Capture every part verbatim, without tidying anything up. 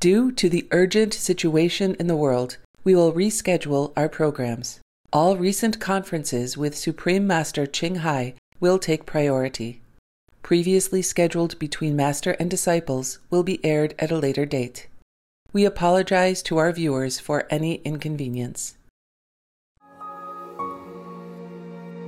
Due to the urgent situation in the world, we will reschedule our programs. All recent conferences with Supreme Master Ching Hai will take priority. Previously scheduled Between Master and Disciples will be aired at a later date. We apologize to our viewers for any inconvenience.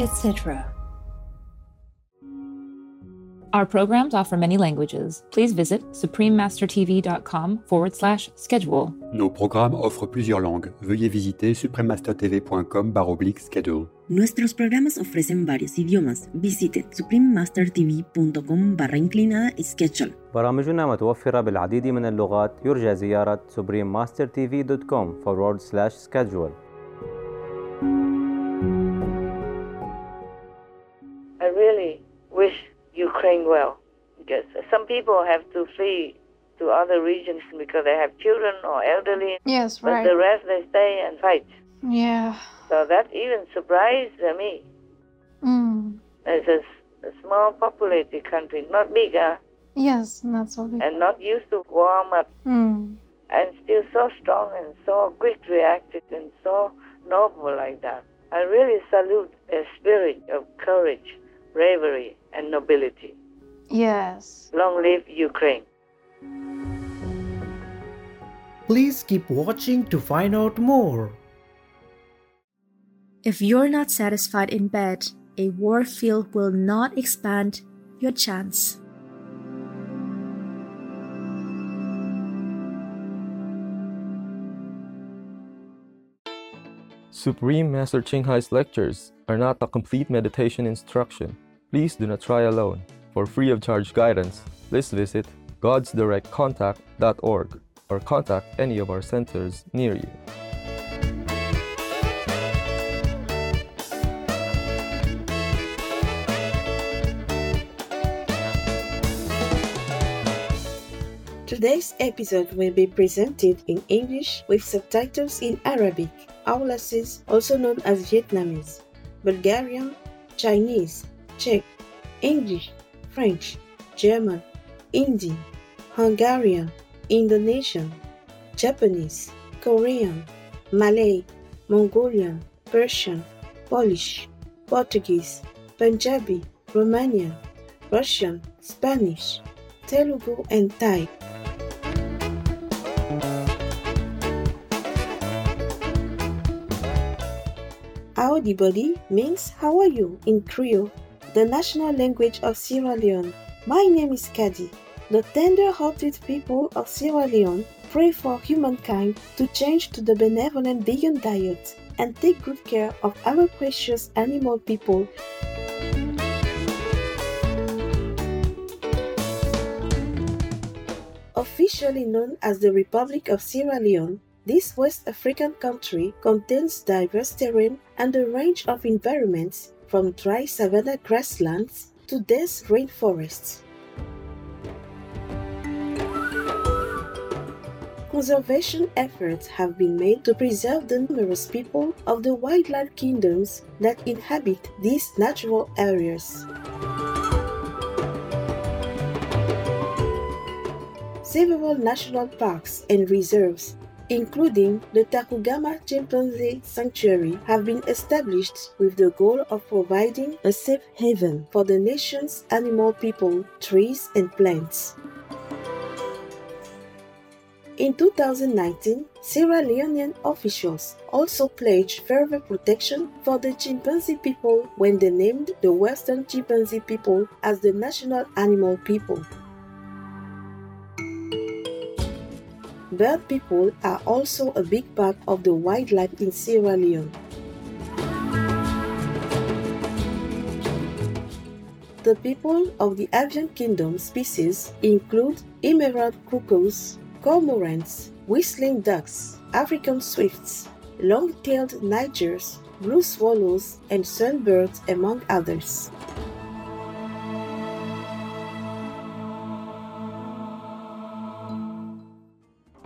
Etc. Our programs offer many languages. Please visit suprememastertv.com forward slash schedule. Nos programmes offrent plusieurs langues. Veuillez visiter suprememastertv.com baroblique schedule. Nuestros programas ofrecen varios idiomas. Visite suprememastertv.com barra inclinada schedule. برامجنا متوفرة بالعديد من اللغات. يرجى زيارة suprememastertv.com forward slash schedule. I really wish Ukraine well, because some people have to flee to other regions because they have children or elderly. Yes, right. But the rest, they stay and fight. Yeah. So that even surprised me. Mm. It's a, a small populated country, not big, huh? Yes, not so big. And not used to warm up. Mm. And still so strong and so quick reactive and so noble like that. I really salute a spirit of courage, bravery, and nobility. Yes. Long live Ukraine. Please keep watching to find out more. If you're not satisfied in bed, a war field will not expand your chance. Supreme Master Ching Hai's lectures are not a complete meditation instruction. Please do not try alone. For free of charge guidance, please visit gods direct contact dot org or contact any of our centers near you. Today's episode will be presented in English with subtitles in Arabic, Aulasis, also known as Vietnamese, Bulgarian, Chinese, Czech, English, French, German, Indian, Hungarian, Indonesian, Japanese, Korean, Malay, Mongolian, Persian, Polish, Portuguese, Punjabi, Romanian, Russian, Spanish, Telugu, and Thai. Howdybody means how are you in Creole, the national language of Sierra Leone. My name is Kadi. The tender-hearted people of Sierra Leone pray for humankind to change to the benevolent vegan diet and take good care of our precious animal people. Officially known as the Republic of Sierra Leone, this West African country contains diverse terrain and a range of environments, from dry savanna grasslands to dense rainforests. Conservation efforts have been made to preserve the numerous people of the wildlife kingdoms that inhabit these natural areas. Several national parks and reserves, including the Takugama Chimpanzee Sanctuary, have been established with the goal of providing a safe haven for the nation's animal people, trees, and plants. In two thousand nineteen, Sierra Leonean officials also pledged further protection for the chimpanzee people when they named the Western chimpanzee people as the national animal people. Bird people are also a big part of the wildlife in Sierra Leone. The people of the avian kingdom species include emerald cuckoos, cormorants, whistling ducks, African swifts, long-tailed nigers, blue swallows, and sunbirds, among others.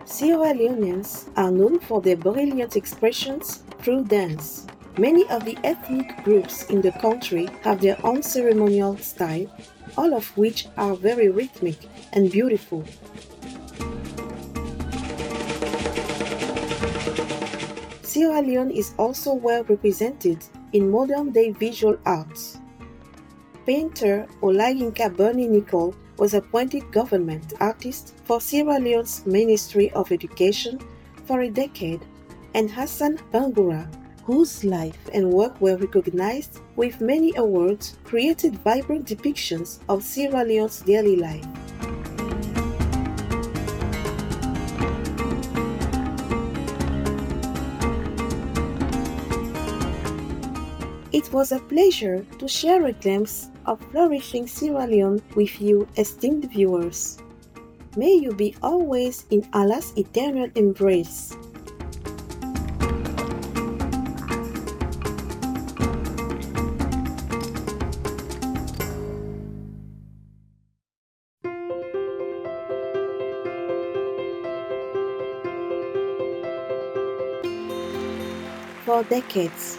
Sierra Leoneans are known for their brilliant expressions through dance. Many of the ethnic groups in the country have their own ceremonial style, all of which are very rhythmic and beautiful. Sierra Leone is also well represented in modern-day visual arts. Painter Olayinka Burney-Nicol was appointed government artist for Sierra Leone's Ministry of Education for a decade, and Hassan Bangura, whose life and work were recognized with many awards, created vibrant depictions of Sierra Leone's daily life. It was a pleasure to share a glimpse of flourishing Sierra Leone with you, esteemed viewers. May you be always in Allah's eternal embrace. For decades,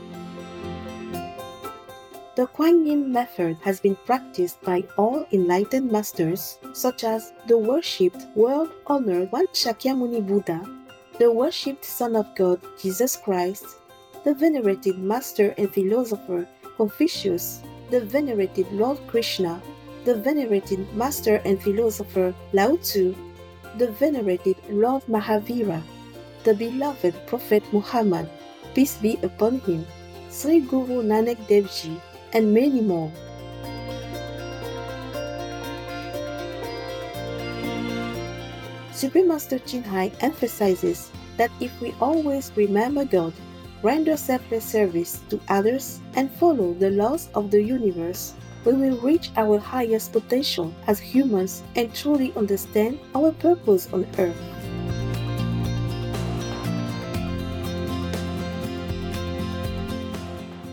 The Kuan Yin method has been practiced by all enlightened masters, such as the worshipped, world-honored Shakyamuni Buddha, the worshipped Son of God, Jesus Christ, the venerated Master and Philosopher Confucius, the venerated Lord Krishna, the venerated Master and Philosopher Lao Tzu, the venerated Lord Mahavira, the beloved Prophet Muhammad, peace be upon him, Sri Guru Nanak Dev Ji, and many more. Supreme Master Ching Hai emphasizes that if we always remember God, render selfless service to others, and follow the laws of the universe, we will reach our highest potential as humans and truly understand our purpose on earth.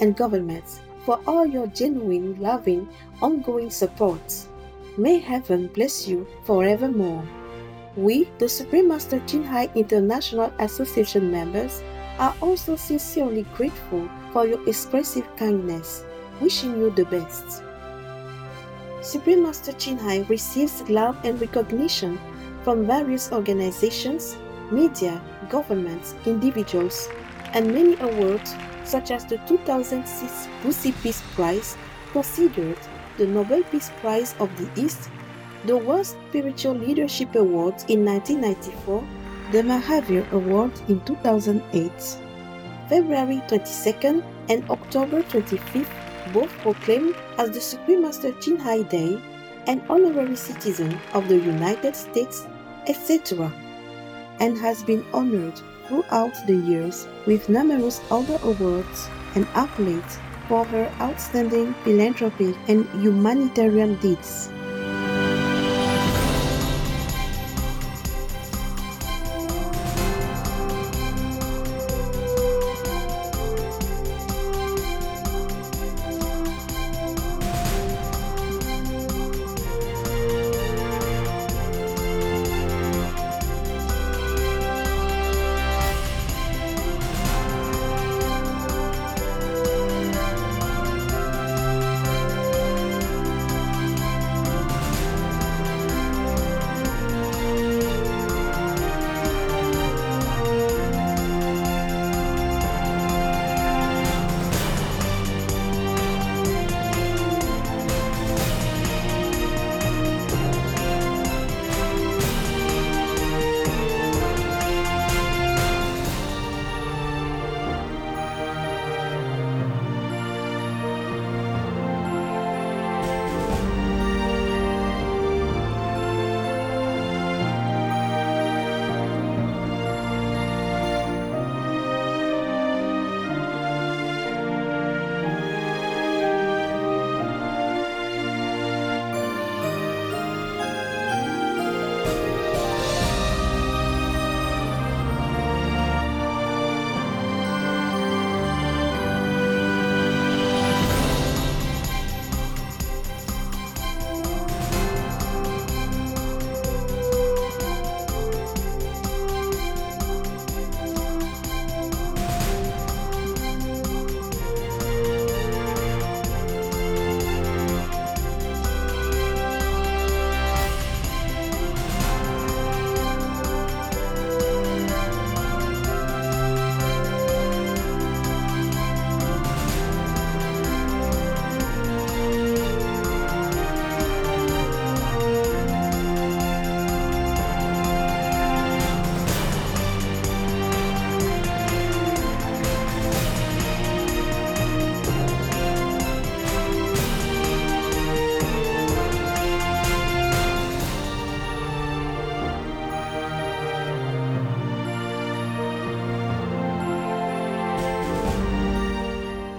and governments for all your genuine, loving, ongoing support. May heaven bless you forevermore. We, the Supreme Master Ching Hai International Association members, are also sincerely grateful for your expressive kindness, wishing you the best. Supreme Master Ching Hai receives love and recognition from various organizations, media, governments, individuals, and many awards such as the two thousand six Busi Peace Prize, considered the Nobel Peace Prize of the East, the World Spiritual Leadership Award in nineteen ninety-four, the Mahavir Award in two thousand eight. February twenty-second and October twenty-fifth both proclaimed as the Supreme Master Ching Hai Day and Honorary Citizen of the United States, et cetera, and has been honored throughout the years with numerous other awards and accolades for her outstanding philanthropic and humanitarian deeds.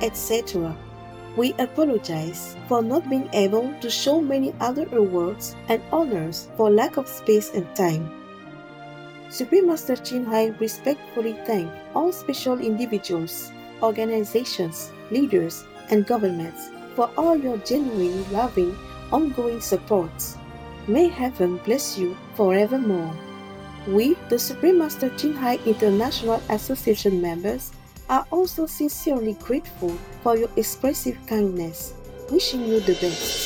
et cetera. We apologize for not being able to show many other awards and honors for lack of space and time. Supreme Master Ching Hai respectfully thanks all special individuals, organizations, leaders, and governments for all your genuine, loving, ongoing support. May heaven bless you forevermore. We, the Supreme Master Ching Hai International Association members, are also sincerely grateful for your expressive kindness, wishing you the best.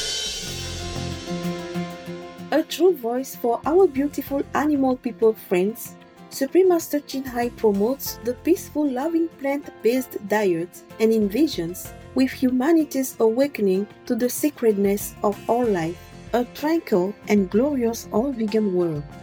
A true voice for our beautiful animal people friends, Supreme Master Ching Hai promotes the peaceful, loving plant-based diet and envisions with humanity's awakening to the sacredness of all life, a tranquil and glorious all-vegan world,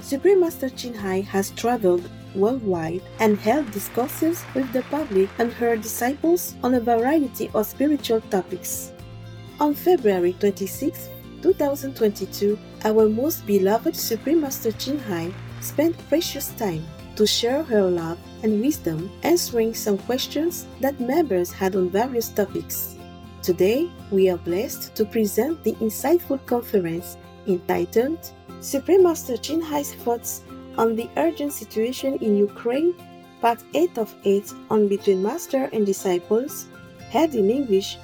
Supreme Master Ching Hai has traveled worldwide and held discourses with the public and her disciples on a variety of spiritual topics. On February twenty-sixth, twenty twenty-two, our most beloved Supreme Master Ching Hai spent precious time to share her love and wisdom, answering some questions that members had on various topics. Today, we are blessed to present the insightful conference entitled Supreme Master Ching Hai's Thoughts on the Urgent Situation in Ukraine, Part eight of eight on Between Master and Disciples, heard in English.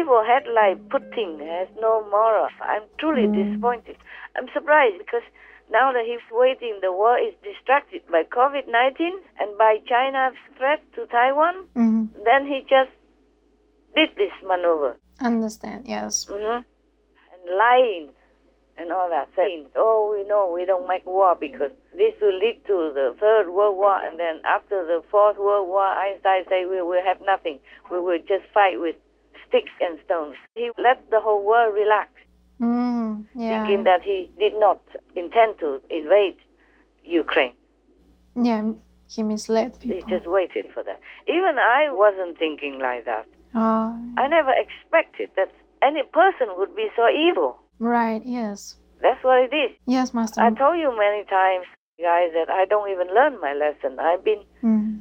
Evil headline Putin has no moral. I'm truly disappointed. I'm surprised because now that he's waiting, the war is distracted by COVID nineteen and by China's threat to Taiwan. Mm-hmm. Then he just did this maneuver. Understand, yes. Mm-hmm. And lying and all that, saying, oh, we know we don't make war because this will lead to the Third World War, and then after the Fourth World War, Einstein said we will have nothing. We will just fight with sticks and stones. He let the whole world relax, mm, yeah. thinking that he did not intend to invade Ukraine. Yeah, he misled people. He just waited for that. Even I wasn't thinking like that. Oh. I never expected that any person would be so evil. Right, yes. That's what it is. Yes, Master. I told you many times, guys, that I don't even learn my lesson. I've been mm.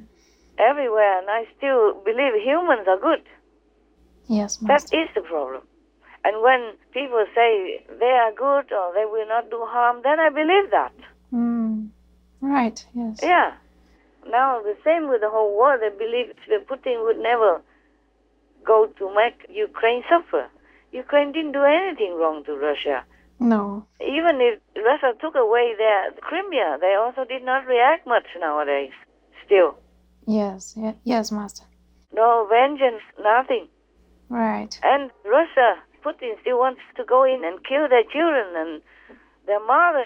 everywhere and I still believe humans are good. Yes, Master. That is the problem. And when people say they are good or they will not do harm, then I believe that. Mm. Right, yes. Yeah. Now, the same with the whole world. They believe that Putin would never go to make Ukraine suffer. Ukraine didn't do anything wrong to Russia. No. Even if Russia took away their Crimea, they also did not react much nowadays, still. Yes, yeah. Yes, Master. No vengeance, nothing. Right. And Russia, Putin still wants to go in and kill their children and their mothers,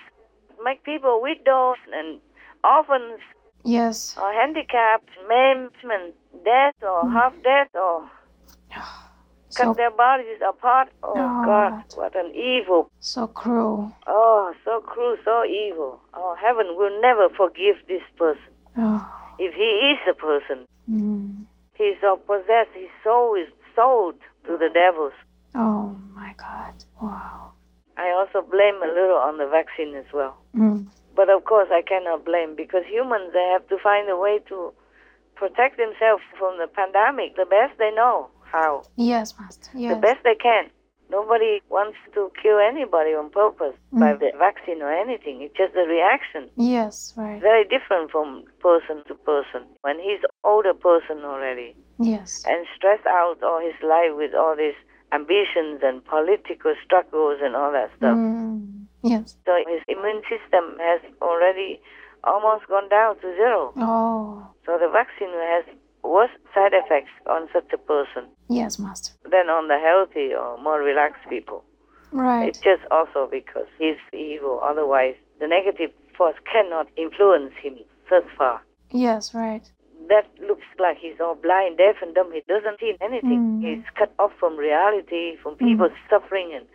make people widows and orphans. Yes. Or handicapped, maimed, and dead or mm. half dead or so, cut their bodies apart. Oh, oh God, what an evil. So cruel. Oh, so cruel, so evil. Oh, heaven will never forgive this person. Oh. If he is a person, mm. he's so possessed, his soul is sold to the devils. Oh my God! Wow. I also blame a little on the vaccine as well. Mm. But of course I cannot blame, because humans, they have to find a way to protect themselves from the pandemic the best they know how. Yes, Master. Yes. The best they can. Nobody wants to kill anybody on purpose mm. by the vaccine or anything. It's just a reaction. Yes, right. Very different from person to person. When he's older person already. Yes. And stressed out all his life with all these ambitions and political struggles and all that stuff. Mm. Yes. So his immune system has already almost gone down to zero. Oh. So the vaccine has worse side effects on such a person. Yes, Master. Than on the healthy or more relaxed people. Right. It's just also because he's evil. Otherwise, the negative force cannot influence him thus far. Yes, right. That looks like he's all blind, deaf and dumb. He doesn't see anything. Mm. He's cut off from reality, from people's mm. suffering and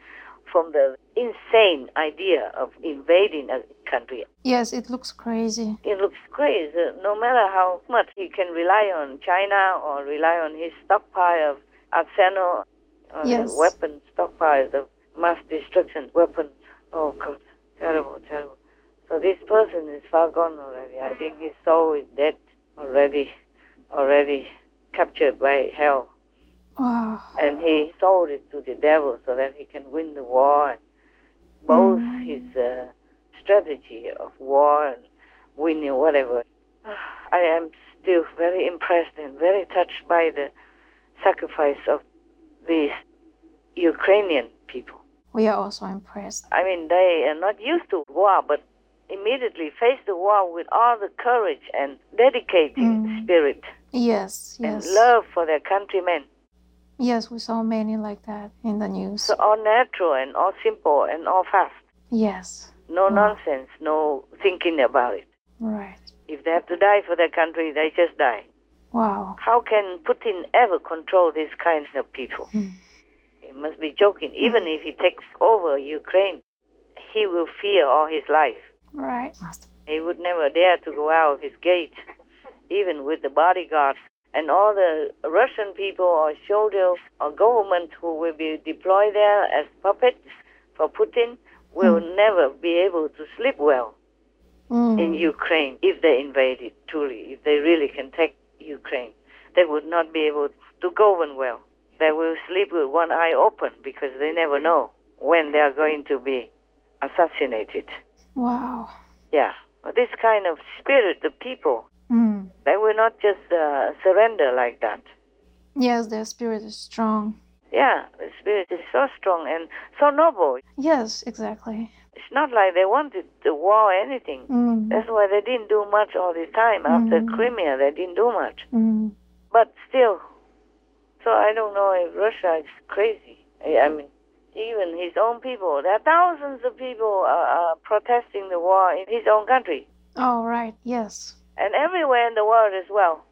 from the insane idea of invading a country. Yes, it looks crazy. It looks crazy. No matter how much he can rely on China or rely on his stockpile of arsenal, or yes. weapons, stockpile of mass destruction weapons. Oh, God, terrible, terrible. So this person is far gone already. I think his soul is dead already, already captured by hell. Oh. And he sold it to the devil so that he can win the war. And both mm. his uh, strategy of war and winning whatever. I am still very impressed and very touched by the sacrifice of these Ukrainian people. We are also impressed. I mean, they are not used to war, but immediately face the war with all the courage and dedicating mm. spirit. Yes, yes. And love for their countrymen. Yes, we saw many like that in the news. So all natural and all simple and all fast. Yes. No wow. nonsense, no thinking about it. Right. If they have to die for their country, they just die. Wow. How can Putin ever control these kinds of people? Mm. He must be joking. Even mm. if he takes over Ukraine, he will fear all his life. Right. He would never dare to go out of his gate, even with the bodyguards. And all the Russian people or soldiers or government who will be deployed there as puppets for Putin will mm. never be able to sleep well mm. in Ukraine if they invade it, truly, if they really can take Ukraine. They would not be able to govern well. They will sleep with one eye open because they never know when they are going to be assassinated. Wow. Yeah. This kind of spirit, the people... Mm. They will not just uh, surrender like that. Yes, their spirit is strong. Yeah, the spirit is so strong and so noble. Yes, exactly. It's not like they wanted the war or anything. Mm. That's why they didn't do much all the time. Mm. After Crimea, they didn't do much. Mm. But still, so I don't know if Russia is crazy. I mean, even his own people, there are thousands of people uh, uh, protesting the war in his own country. Oh, right, yes. And everywhere in the world as well.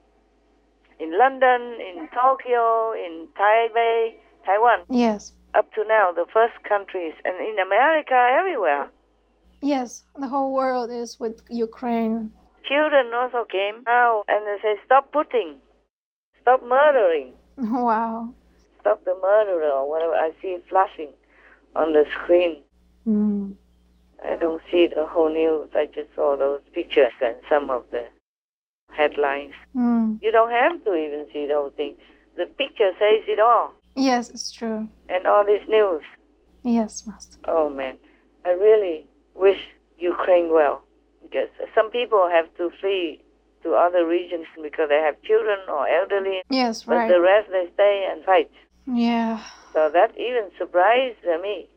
In London, in Tokyo, in Taipei, Taiwan. Yes. Up to now, the first countries. And in America, everywhere. Yes, the whole world is with Ukraine. Children also came out and they say, stop putting. Stop murdering. Wow. Stop the murderer or whatever. I see it flashing on the screen. Mm. I don't see the whole news. I just saw those pictures and some of the headlines. Mm. You don't have to even see the whole thing. The picture says it all. Yes, it's true. And all this news. Yes, Master. Oh, man. I really wish Ukraine well. Because some people have to flee to other regions because they have children or elderly. Yes, right. But the rest, they stay and fight. Yeah. So that even surprised me.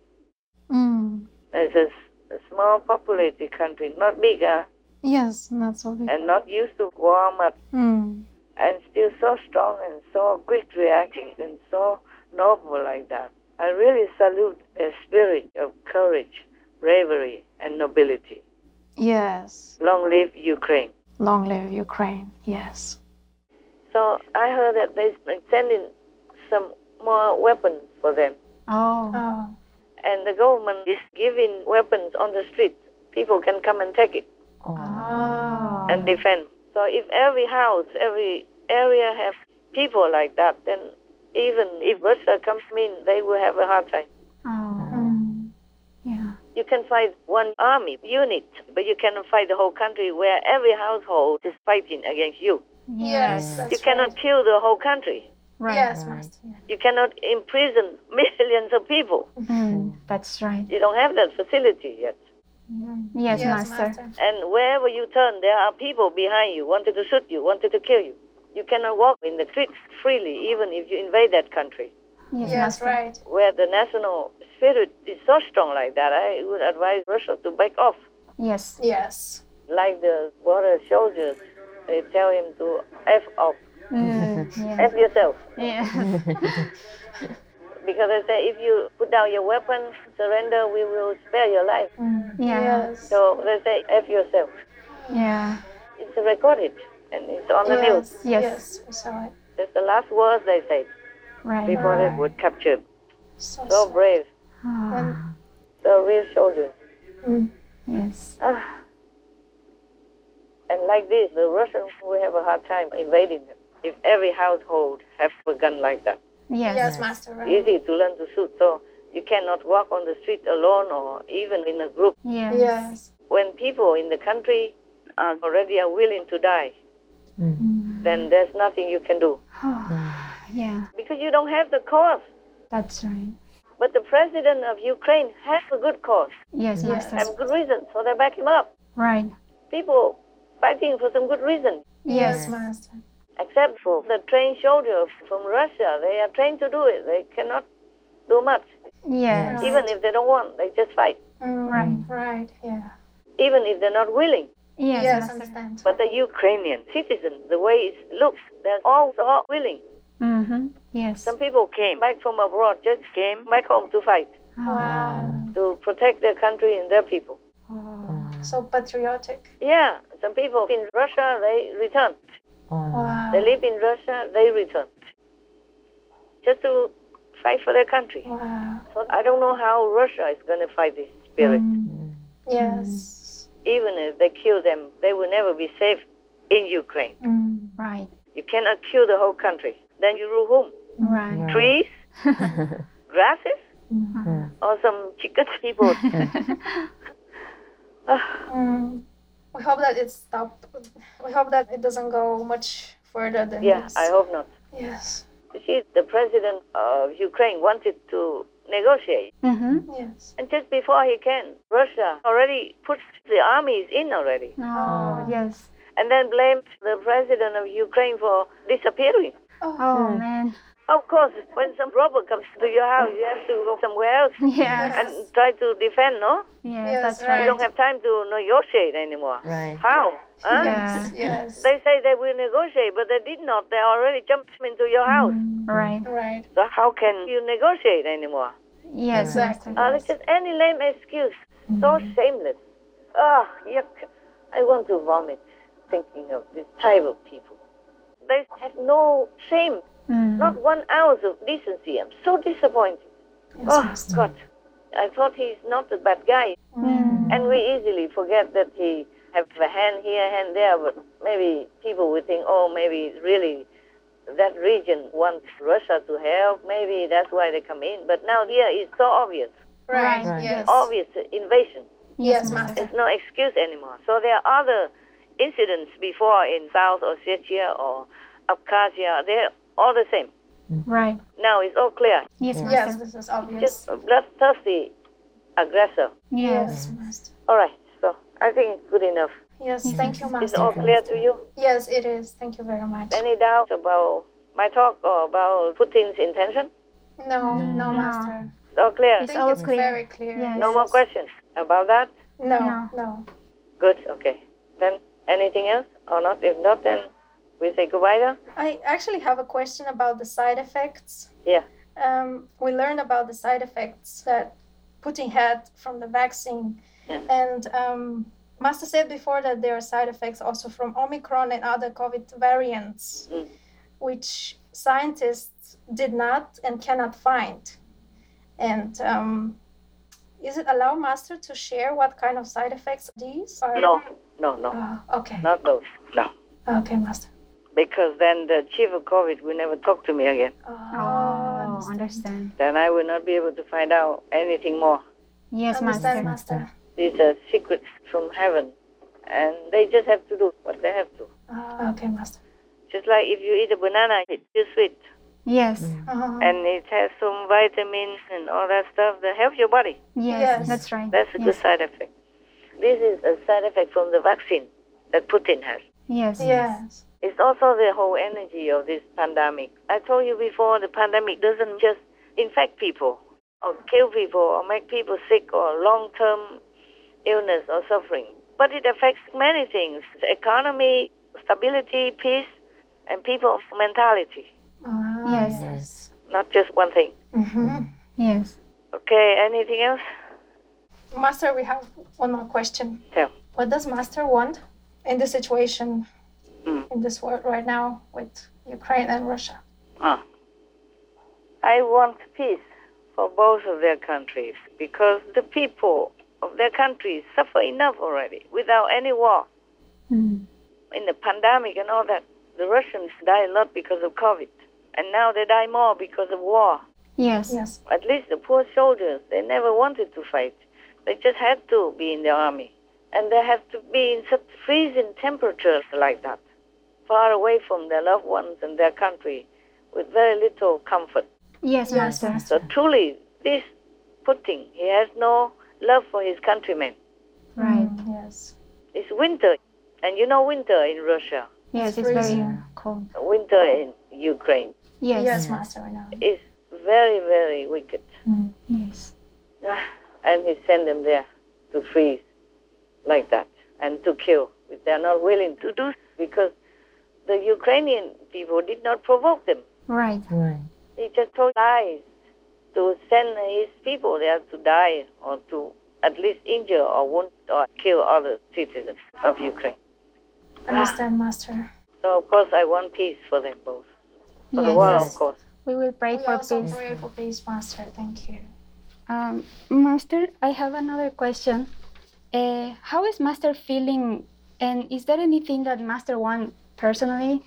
Mm. It's just a small populated country, not bigger. Yes, not so big. And not used to war much. Mm. And still so strong and so quick reacting and so noble like that. I really salute their spirit of courage, bravery, and nobility. Yes. Long live Ukraine. Long live Ukraine, yes. So I heard that they're sending some more weapons for them. Oh. oh. And the government is giving weapons on the street. People can come and take it oh. and defend. So if every house, every area have people like that, then even if Russia comes in, they will have a hard time. Oh. Mm. Yeah. You can fight one army unit, but you cannot fight the whole country where every household is fighting against you. Yes. You cannot right. kill the whole country. Right. Yes, Master. You cannot imprison millions of people. Mm-hmm. That's right. You don't have that facility yet. Mm-hmm. Yes, yes Master. Master. And wherever you turn, there are people behind you, wanted to shoot you, wanted to kill you. You cannot walk in the streets freely, even if you invade that country. Yes, yes right. Where the national spirit is so strong like that, I would advise Russia to back off. Yes. Yes. Like the border soldiers, they tell him to F off. Mm, yeah. F yourself. Yeah. Because they say, if you put down your weapon, surrender, we will spare your life. Mm, yeah. Yes. So they say, F yourself. Yeah. It's recorded and it's on the yes. news. Yes. Yes. Right. That's the last words they said. Right. Before right. they were captured. So, so brave. Ah. So real soldiers. Mm. Yes. Ah. And like this, the Russians will have a hard time invading them if every household has a gun like that. Yes, yes Master. Right. Easy to learn to shoot, so you cannot walk on the street alone or even in a group. Yes. Yes. When people in the country are already are willing to die, mm. then there's nothing you can do. Yeah. Because you don't have the cause. That's right. But the president of Ukraine has a good cause. Yes, Master. Yes. And good reason, so they back him up. Right. People fighting for some good reason. Yes, yes, Master. Except for the trained soldiers from Russia. They are trained to do it. They cannot do much. Yes. Right. Even if they don't want, they just fight. Mm, right, right, yeah. Even if they're not willing. Yes, yes, understand. But the Ukrainian citizens, the way it looks, they're all, all willing. Mm-hmm. Yes. Some people came back from abroad, just came back home to fight. Wow. To protect their country and their people. Wow. So patriotic. Yeah. Some people in Russia, they returned. Wow. They live in Russia, they returned. Just to fight for their country. Wow. So I don't know how Russia is going to fight this spirit. Mm. Yes. Even if they kill them, they will never be safe in Ukraine. Mm. Right. You cannot kill the whole country. Then you rule whom? Right. Trees? Grasses? Mm-hmm. Or some chicken people? mm. We hope that it stops. We hope that it doesn't go much further than yeah, this. Yeah, I hope not. Yes. You see, the president of Ukraine wanted to negotiate. Mm-hmm. Yes. And just before he can, Russia already put the armies in already. Oh, yes. And then blamed the president of Ukraine for disappearing. Oh, oh man. Of course, when some robber comes to your house, you have to go somewhere else yes. and try to defend, no? Yes, yes that's right. You don't have time to negotiate anymore. Right. How? Huh? Yes. Yes. They say they will negotiate, but they did not. They already jumped into your house. Right. Right. So how can you negotiate anymore? Yes, exactly. Uh, it's just any lame excuse. Mm-hmm. So shameless. Oh, yuck. I want to vomit thinking of this type of people. They have no shame, mm. not one ounce of decency. I'm so disappointed. Yes, oh, Master. God. I thought he's not a bad guy. Mm. And we easily forget that he has a hand here, hand there, but maybe people would think, oh, maybe really that region wants Russia to help. Maybe that's why they come in. But now here it's so obvious. Right, right. Yes. Obvious invasion. Yes, Master. There's no excuse anymore. So there are other incidents before in South Ossetia or Abkhazia, they're all the same. Right. Now it's all clear. Yes, Master. Yes, this is obvious. Just a bloodthirsty aggressor. Yes, yes, Master. All right, so I think it's good enough. Yes, yes, thank you, Master. It's all clear to you? Yes, it is. Thank you very much. Any doubt about my talk or about Putin's intention? No, no, no. Master. It's all clear? It's all clear. Very clear. Yes. No more questions about that? No, no. no. Good, okay. Then. Anything else or not? If not, then we say goodbye now. I actually have a question about the side effects. Yeah. Um, we learned about the side effects that Putin had from the vaccine. Yeah. And um, Master said before that there are side effects also from Omicron and other COVID variants, mm. which scientists did not and cannot find. And um, is it allowed, Master, to share what kind of side effects these are? No. No, no. Oh, okay. Not those. No. Okay, Master. Because then the chief of COVID will never talk to me again. Oh, understand. Then I will not be able to find out anything more. Yes, Master. Master. These are secrets from heaven, and they just have to do what they have to. Uh, okay, Master. Just like if you eat a banana, it's too sweet. Yes. Mm. Uh-huh. And it has some vitamins and all that stuff that helps your body. Yes, yes. That's right. That's a yes. good side effect. This is a side effect from the vaccine that Putin has. Yes. Yes. It's also the whole energy of this pandemic. I told you before, the pandemic doesn't just infect people or kill people or make people sick or long-term illness or suffering. But it affects many things, the economy, stability, peace, and people's mentality. Ah, yes. yes. Not just one thing. Mm-hmm. Yes. Okay, anything else? Master, we have one more question. Yeah. What does Master want in the situation mm. in this world right now with Ukraine and Russia? Ah. I want peace for both of their countries because the people of their countries suffer enough already without any war. Mm. In the pandemic and all that, the Russians die a lot because of COVID. And now they die more because of war. Yes. yes. At least the poor soldiers, they never wanted to fight. They just had to be in the army. And they have to be in such freezing temperatures like that, far away from their loved ones and their country, with very little comfort. Yes, yes. Master. So truly, this Putin, he has no love for his countrymen. Right, mm, yes. It's winter, and you know winter in Russia. Yes, it's, it's very cold. Winter in Ukraine. Yes, yes, Master. I know. It's very, very wicked. Mm, yes. And he sent them there to freeze like that and to kill, if they're not willing to do, because the Ukrainian people did not provoke them. Right. right. He just told lies to send his people there to die or to at least injure or wound or kill other citizens of Ukraine. I understand, Master. So, of course, I want peace for them both. For yes. the world, of course. We will pray we for also peace. Pray for peace, Master. Thank you. Um, Master, I have another question. Uh, how is Master feeling, and is there anything that Master wants personally?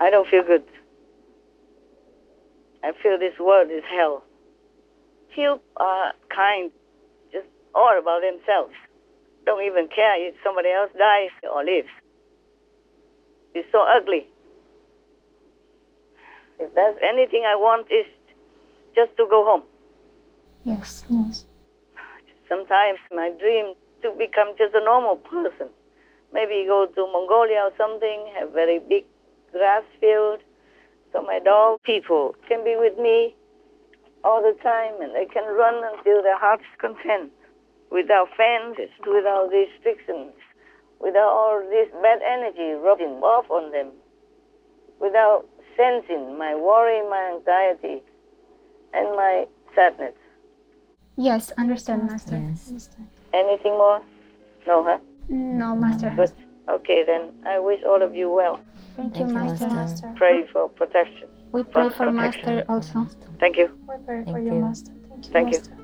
I don't feel good. I feel this world is hell. Few are kind, just all about themselves. Don't even care if somebody else dies or lives. It's so ugly. If there's anything I want is just to go home. Yes, yes. Sometimes my dream to become just a normal person. Maybe go to Mongolia or something, have very big grass field, so my dog people can be with me all the time and they can run until their heart's content, without fences, without restrictions, without all this bad energy rubbing off on them, without sensing my worry, my anxiety, and my sadness. Yes, understand, Master. Yes. Anything more? No, huh? No, Master. Good. Okay, then I wish all of you well. Thank, Thank you, Master. Master. Pray for protection. We pray for, for Master also. Thank you. We pray Thank for you, Master. Thank you, Thank Master. You.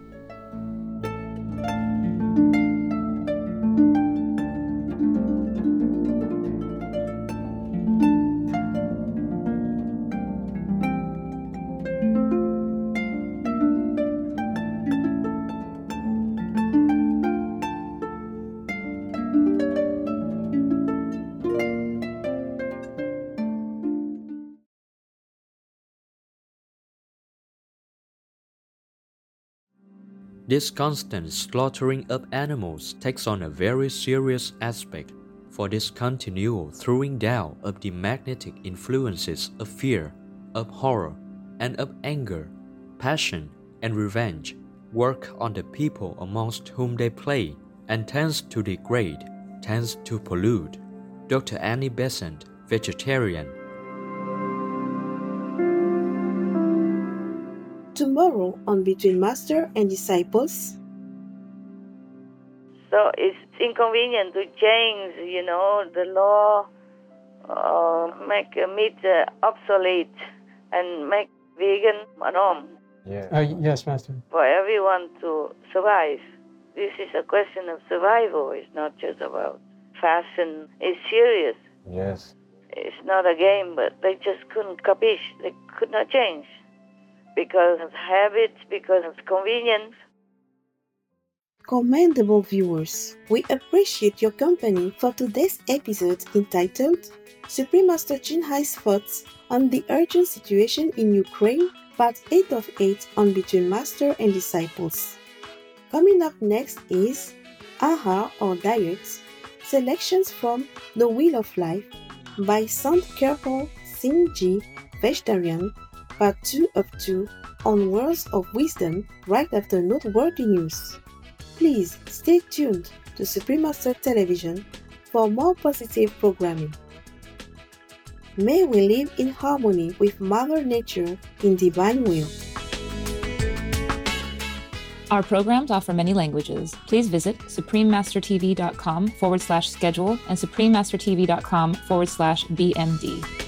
This constant slaughtering of animals takes on a very serious aspect, for this continual throwing down of the magnetic influences of fear, of horror, and of anger, passion, and revenge work on the people amongst whom they play and tends to degrade, tends to pollute. Doctor Annie Besant, vegetarian. Tomorrow on Between Master and Disciples. So it's inconvenient to change, you know, the law, uh, make meat uh, obsolete and make vegan a norm. Yeah. Uh, yes, Master. For everyone to survive. This is a question of survival. It's not just about fashion. It's serious. Yes. It's not a game, but they just couldn't capiche. They could not change. because of habits, because of convenience. Commendable viewers, we appreciate your company for today's episode entitled Supreme Master Ching Hai's Thoughts on the Urgent Situation in Ukraine, Part eight of eight on Between Master and Disciples. Coming up next is Aha or Diets, selections from The Wheel of Life by Sant Kirkal Singji, Vegetarian, Part two of two on Words of Wisdom right after Noteworthy News. Please stay tuned to Supreme Master Television for more positive programming. May we live in harmony with Mother Nature in divine will. Our programs offer many languages. Please visit suprememastertv.com forward slash schedule and suprememastertv.com forward slash BMD.